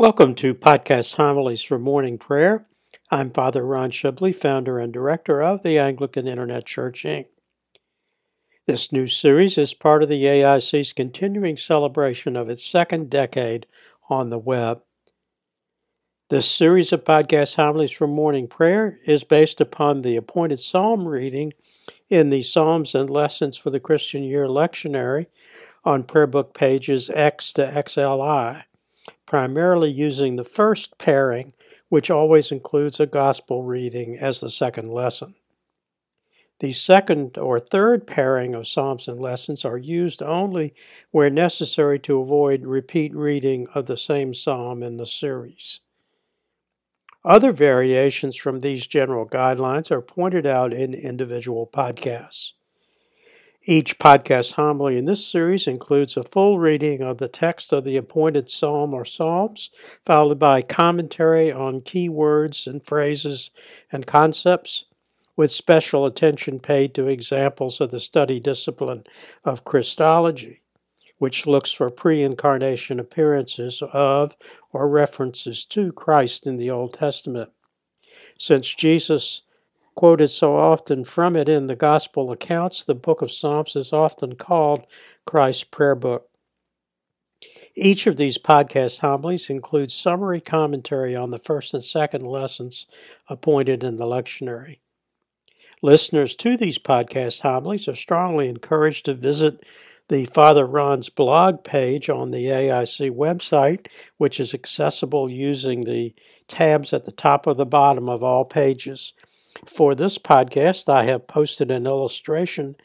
Welcome to Podcast Homilies for Morning Prayer. I'm Father Ron Shibley, founder and director of the Anglican Internet Church, Inc. This new series is part of the AIC's continuing celebration of its second decade on the web. This series of Podcast Homilies for Morning Prayer is based upon the appointed psalm reading in the Psalms and Lessons for the Christian Year lectionary on prayer book pages X to XLI. Primarily using the first pairing, which always includes a gospel reading as the second lesson. The second or third pairing of psalms and lessons are used only where necessary to avoid repeat reading of the same psalm in the series. Other variations from these general guidelines are pointed out in individual podcasts. Each podcast homily in this series includes a full reading of the text of the appointed psalm or psalms, followed by commentary on key words and phrases and concepts, with special attention paid to examples of the study discipline of Christology, which looks for pre-incarnation appearances of or references to Christ in the Old Testament. Since Jesus quoted so often from it in the Gospel accounts, the Book of Psalms is often called Christ's Prayer Book. Each of these podcast homilies includes summary commentary on the first and second lessons appointed in the lectionary. Listeners to these podcast homilies are strongly encouraged to visit the Father Ron's blog page on the AIC website, which is accessible using the tabs at the top or the bottom of all pages. For this podcast, I have posted an illustration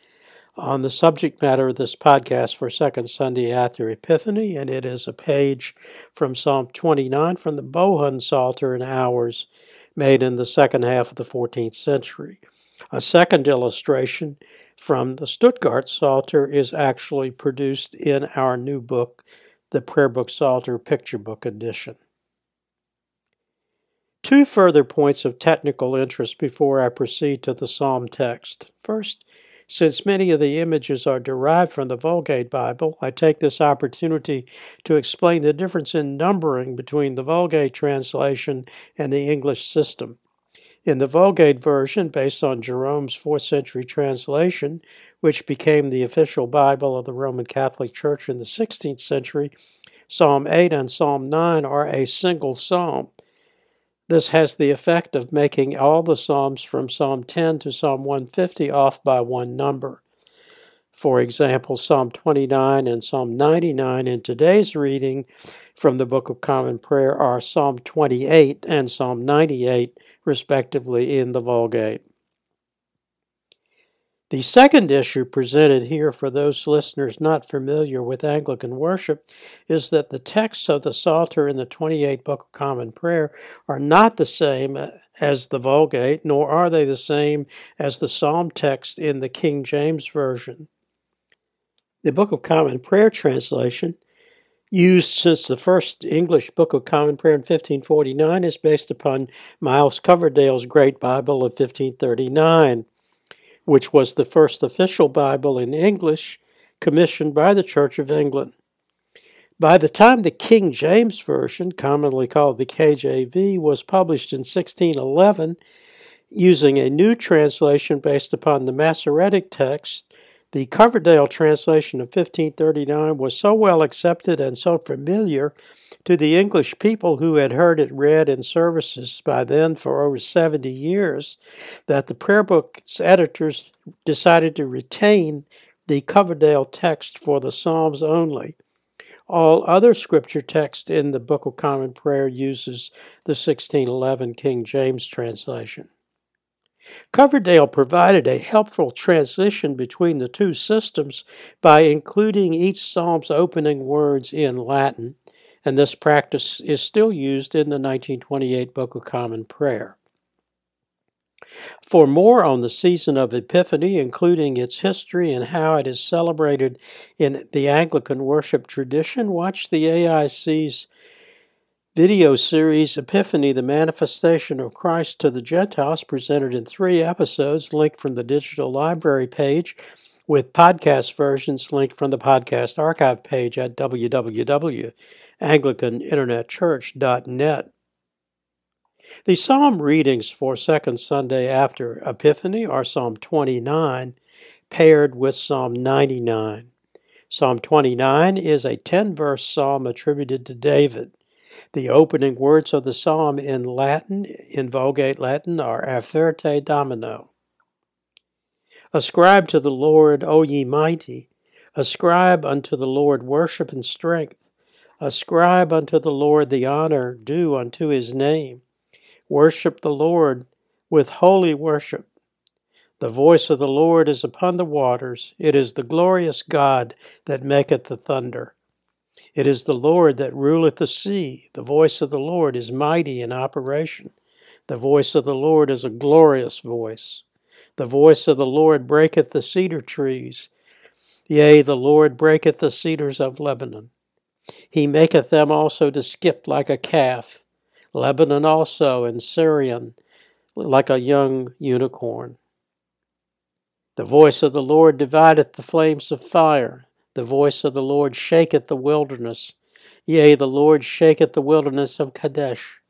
on the subject matter of this podcast for Second Sunday after Epiphany, and it is a page from Psalm 29 from the Bohun Psalter and Hours, made in the second half of the 14th century. A second illustration from the Stuttgart Psalter is actually produced in our new book, the Prayer Book Psalter Picture Book Edition. Two further points of technical interest before I proceed to the psalm text. First, since many of the images are derived from the Vulgate Bible, I take this opportunity to explain the difference in numbering between the Vulgate translation and the English system. In the Vulgate version, based on Jerome's 4th century translation, which became the official Bible of the Roman Catholic Church in the 16th century, Psalm 8 and Psalm 9 are a single psalm. This has the effect of making all the psalms from Psalm 10 to Psalm 150 off by one number. For example, Psalm 29 and Psalm 99 in today's reading from the Book of Common Prayer are Psalm 28 and Psalm 98, respectively, in the Vulgate. The second issue presented here for those listeners not familiar with Anglican worship is that the texts of the Psalter and the 28th Book of Common Prayer are not the same as the Vulgate, nor are they the same as the psalm text in the King James Version. The Book of Common Prayer translation, used since the first English Book of Common Prayer in 1549, is based upon Miles Coverdale's Great Bible of 1539. Which was the first official Bible in English commissioned by the Church of England. By the time the King James Version, commonly called the KJV, was published in 1611, using a new translation based upon the Masoretic text, the Coverdale translation of 1539 was so well accepted and so familiar to the English people who had heard it read in services by then for over 70 years that the prayer book's editors decided to retain the Coverdale text for the Psalms only. All other scripture text in the Book of Common Prayer uses the 1611 King James translation. Coverdale provided a helpful transition between the two systems by including each psalm's opening words in Latin, and this practice is still used in the 1928 Book of Common Prayer. For more on the season of Epiphany, including its history and how it is celebrated in the Anglican worship tradition, watch the AIC's video series Epiphany, the Manifestation of Christ to the Gentiles, presented in 3 episodes, linked from the digital library page, with podcast versions linked from the podcast archive page at www.anglicaninternetchurch.org. AnglicanInternetChurch.net. The psalm readings for Second Sunday after Epiphany are Psalm 29, paired with Psalm 99. Psalm 29 is a 10-verse psalm attributed to David. The opening words of the psalm in Latin, in Vulgate Latin, are Afferte Domino. Ascribe to the Lord, O ye mighty. Ascribe unto the Lord worship and strength. Ascribe unto the Lord the honor due unto his name. Worship the Lord with holy worship. The voice of the Lord is upon the waters. It is the glorious God that maketh the thunder. It is the Lord that ruleth the sea. The voice of the Lord is mighty in operation. The voice of the Lord is a glorious voice. The voice of the Lord breaketh the cedar trees. Yea, the Lord breaketh the cedars of Lebanon. He maketh them also to skip like a calf. Lebanon also, and Syrian, like a young unicorn. The voice of the Lord divideth the flames of fire. The voice of the Lord shaketh the wilderness. Yea, the Lord shaketh the wilderness of Kadesh.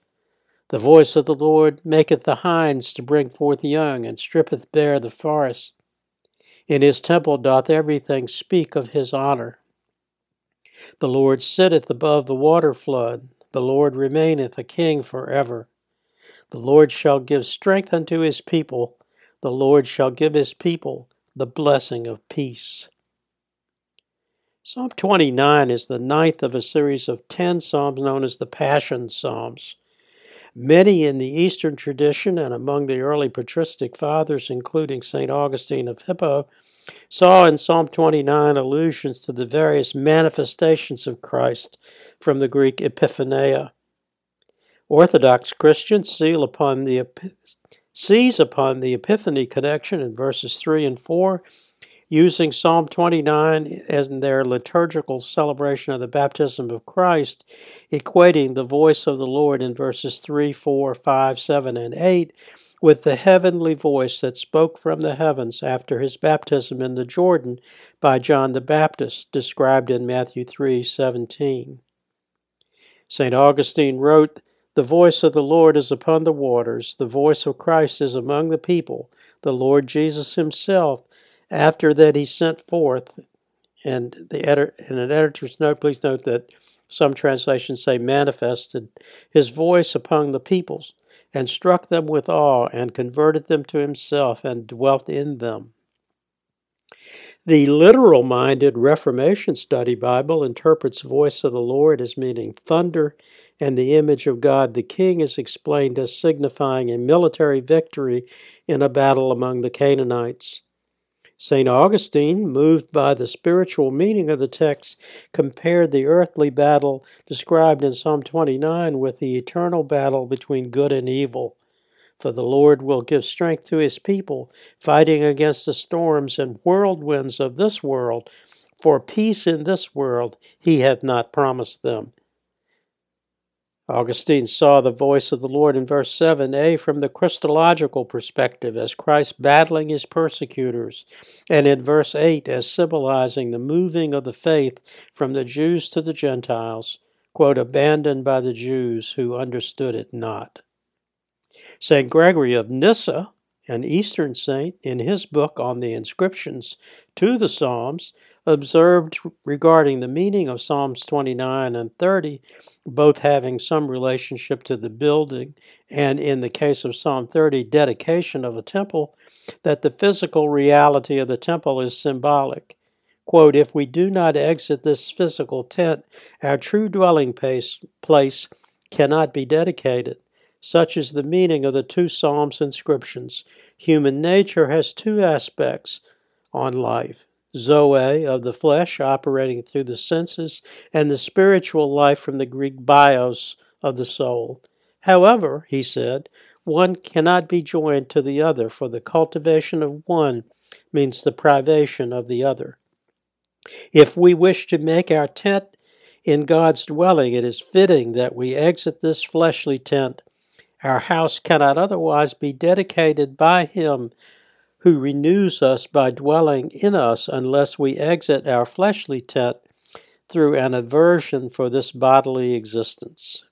The voice of the Lord maketh the hinds to bring forth young, and strippeth bare the forest. In his temple doth everything speak of his honor. The Lord sitteth above the water flood. The Lord remaineth a king forever. The Lord shall give strength unto his people. The Lord shall give his people the blessing of peace. Psalm 29 is the ninth of a series of 10 psalms known as the Passion Psalms. Many in the Eastern tradition and among the early patristic fathers, including St. Augustine of Hippo, saw in Psalm 29 allusions to the various manifestations of Christ from the Greek Epiphaneia. Orthodox Christians seize upon the Epiphany connection in verses 3 and 4, using Psalm 29 as their liturgical celebration of the baptism of Christ, equating the voice of the Lord in verses 3, 4, 5, 7, and 8 with the heavenly voice that spoke from the heavens after his baptism in the Jordan by John the Baptist, described in Matthew 3:17. St. Augustine wrote, "The voice of the Lord is upon the waters. The voice of Christ is among the people. The Lord Jesus himself, after that he sent forth." And in an editor's note, please note that some translations say manifested his voice upon the peoples, and struck them with awe, and converted them to himself, and dwelt in them. The literal-minded Reformation Study Bible interprets voice of the Lord as meaning thunder, and the image of God the King is explained as signifying a military victory in a battle among the Canaanites. St. Augustine, moved by the spiritual meaning of the text, compared the earthly battle described in Psalm 29 with the eternal battle between good and evil. For the Lord will give strength to his people, fighting against the storms and whirlwinds of this world. For peace in this world he hath not promised them. Augustine saw the voice of the Lord in verse 7a from the Christological perspective as Christ battling his persecutors, and in verse 8 as symbolizing the moving of the faith from the Jews to the Gentiles, quote, abandoned by the Jews who understood it not. Saint Gregory of Nyssa, an Eastern saint, in his book on the inscriptions to the Psalms, observed regarding the meaning of Psalms 29 and 30, both having some relationship to the building, and in the case of Psalm 30, dedication of a temple, that the physical reality of the temple is symbolic. Quote, if we do not exit this physical tent, our true dwelling place cannot be dedicated. Such is the meaning of the two Psalms inscriptions. Human nature has two aspects on life. Zoe, of the flesh, operating through the senses, and the spiritual life from the Greek bios, of the soul. However, he said, one cannot be joined to the other, for the cultivation of one means the privation of the other. If we wish to make our tent in God's dwelling, it is fitting that we exit this fleshly tent. Our house cannot otherwise be dedicated by him who renews us by dwelling in us unless we exit our fleshly tent, through an aversion for this bodily existence.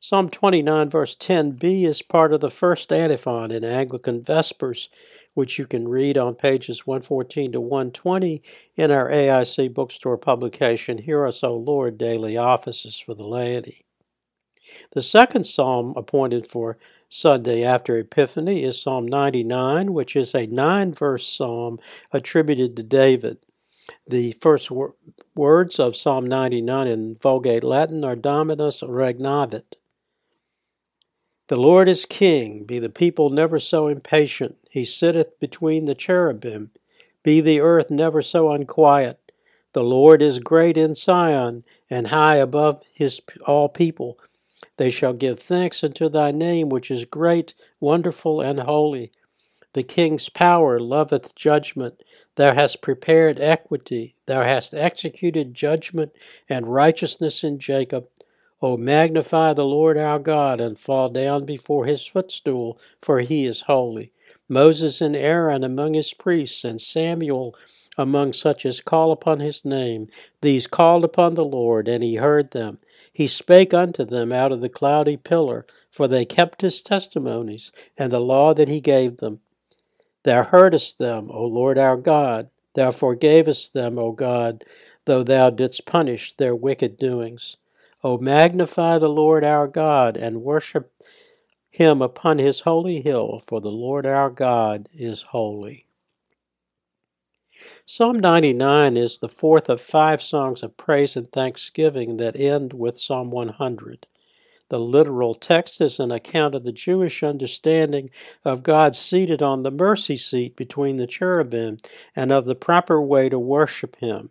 Psalm 29, verse 10b is part of the first antiphon in Anglican Vespers, which you can read on pages 114 to 120 in our AIC bookstore publication, Hear Us, O Lord, Daily Offices for the Laity. The second psalm appointed for Sunday after Epiphany is Psalm 99, which is a 9-verse psalm attributed to David. The first words of Psalm 99 in Vulgate Latin are Dominus regnavit. The Lord is king, be the people never so impatient. He sitteth between the cherubim, be the earth never so unquiet. The Lord is great in Sion, and high above his all people. They shall give thanks unto thy name, which is great, wonderful, and holy. The king's power loveth judgment. Thou hast prepared equity. Thou hast executed judgment and righteousness in Jacob. O magnify the Lord our God, and fall down before his footstool, for he is holy. Moses and Aaron among his priests, and Samuel among such as call upon his name. These called upon the Lord, and he heard them. He spake unto them out of the cloudy pillar, for they kept his testimonies and the law that he gave them. Thou heardest them, O Lord our God. Thou forgavest them, O God, though thou didst punish their wicked doings. O magnify the Lord our God, and worship him upon his holy hill, for the Lord our God is holy. Psalm 99 is the fourth of five songs of praise and thanksgiving that end with Psalm 100. The literal text is an account of the Jewish understanding of God seated on the mercy seat between the cherubim and of the proper way to worship him.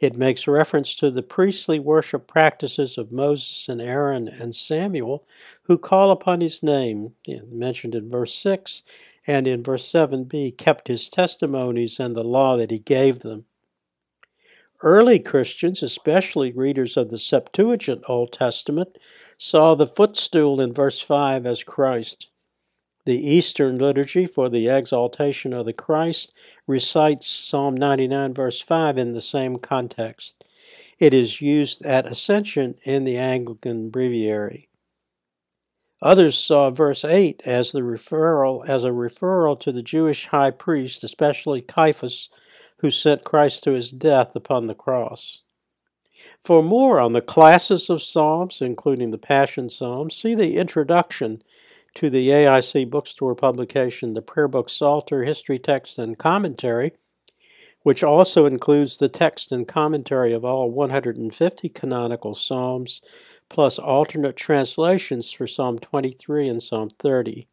It makes reference to the priestly worship practices of Moses and Aaron and Samuel, who call upon his name, mentioned in verse 6, and in verse 7b, kept his testimonies and the law that he gave them. Early Christians, especially readers of the Septuagint Old Testament, saw the footstool in verse 5 as Christ. The Eastern liturgy for the exaltation of the Christ recites Psalm 99 verse 5 in the same context. It is used at Ascension in the Anglican Breviary. Others saw verse 8 as a referral to the Jewish high priest, especially Caiaphas, who sent Christ to his death upon the cross. For more on the classes of psalms, including the Passion Psalms, see the introduction to the AIC bookstore publication, The Prayer Book Psalter, History, Text, and Commentary, which also includes the text and commentary of all 150 canonical psalms, plus alternate translations for Psalm 23 and Psalm 30.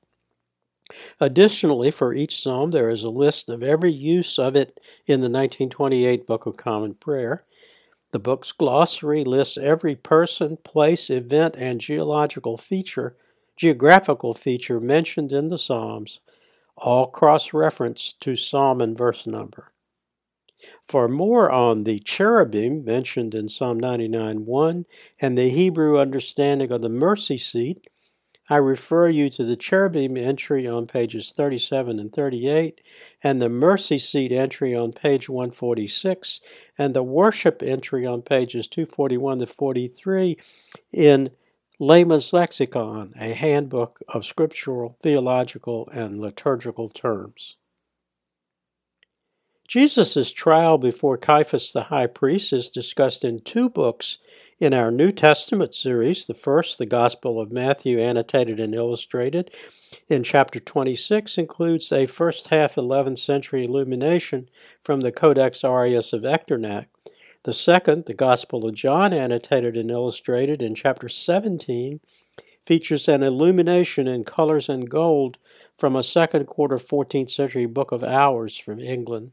Additionally, for each psalm, there is a list of every use of it in the 1928 Book of Common Prayer. The book's glossary lists every person, place, event, and geographical feature mentioned in the Psalms, all cross-referenced to psalm and verse number. For more on the cherubim mentioned in Psalm 99:1 and the Hebrew understanding of the mercy seat, I refer you to the cherubim entry on pages 37 and 38, and the mercy seat entry on page 146, and the worship entry on pages 241 to 43 in Lema's Lexicon, a handbook of scriptural, theological, and liturgical terms. Jesus' trial before Caiaphas the high priest is discussed in two books in our New Testament series. The first, the Gospel of Matthew, annotated and illustrated, in chapter 26, includes a first-half 11th century illumination from the Codex Aureus of Echternach. The second, the Gospel of John, annotated and illustrated, in chapter 17, features an illumination in colors and gold from a second-quarter 14th century Book of Hours from England.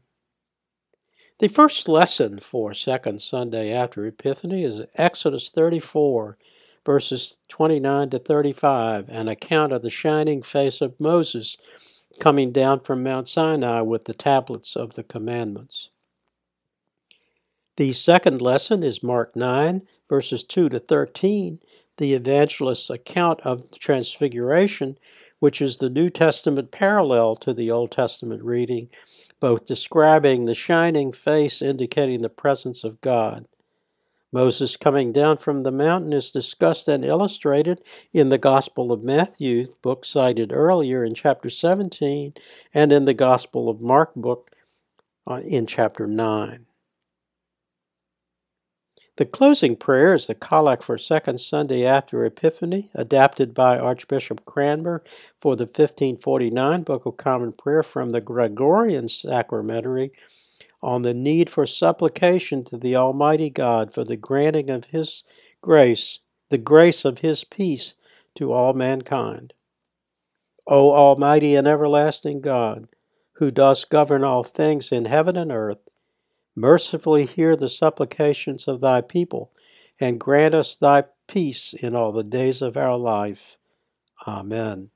The first lesson for Second Sunday after Epiphany is Exodus 34, verses 29 to 35, an account of the shining face of Moses coming down from Mount Sinai with the tablets of the commandments. The second lesson is Mark 9, verses 2 to 13, the evangelist's account of the Transfiguration, which is the New Testament parallel to the Old Testament reading, both describing the shining face indicating the presence of God. Moses coming down from the mountain is discussed and illustrated in the Gospel of Matthew, book cited earlier in chapter 17, and in the Gospel of Mark book in chapter 9. The closing prayer is the Collect for Second Sunday after Epiphany, adapted by Archbishop Cranmer for the 1549 Book of Common Prayer from the Gregorian Sacramentary on the need for supplication to the Almighty God for the granting of His grace, the grace of His peace to all mankind. O Almighty and everlasting God, who dost govern all things in heaven and earth, mercifully hear the supplications of thy people, and grant us thy peace in all the days of our life. Amen.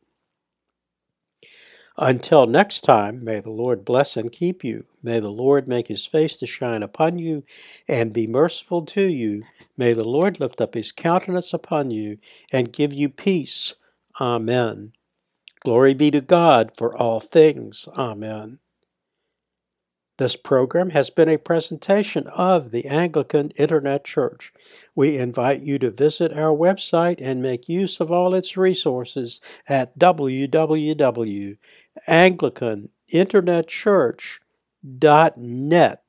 Until next time, may the Lord bless and keep you. May the Lord make his face to shine upon you and be merciful to you. May the Lord lift up his countenance upon you and give you peace. Amen. Glory be to God for all things. Amen. This program has been a presentation of the Anglican Internet Church. We invite you to visit our website and make use of all its resources at www.anglicaninternetchurch.net.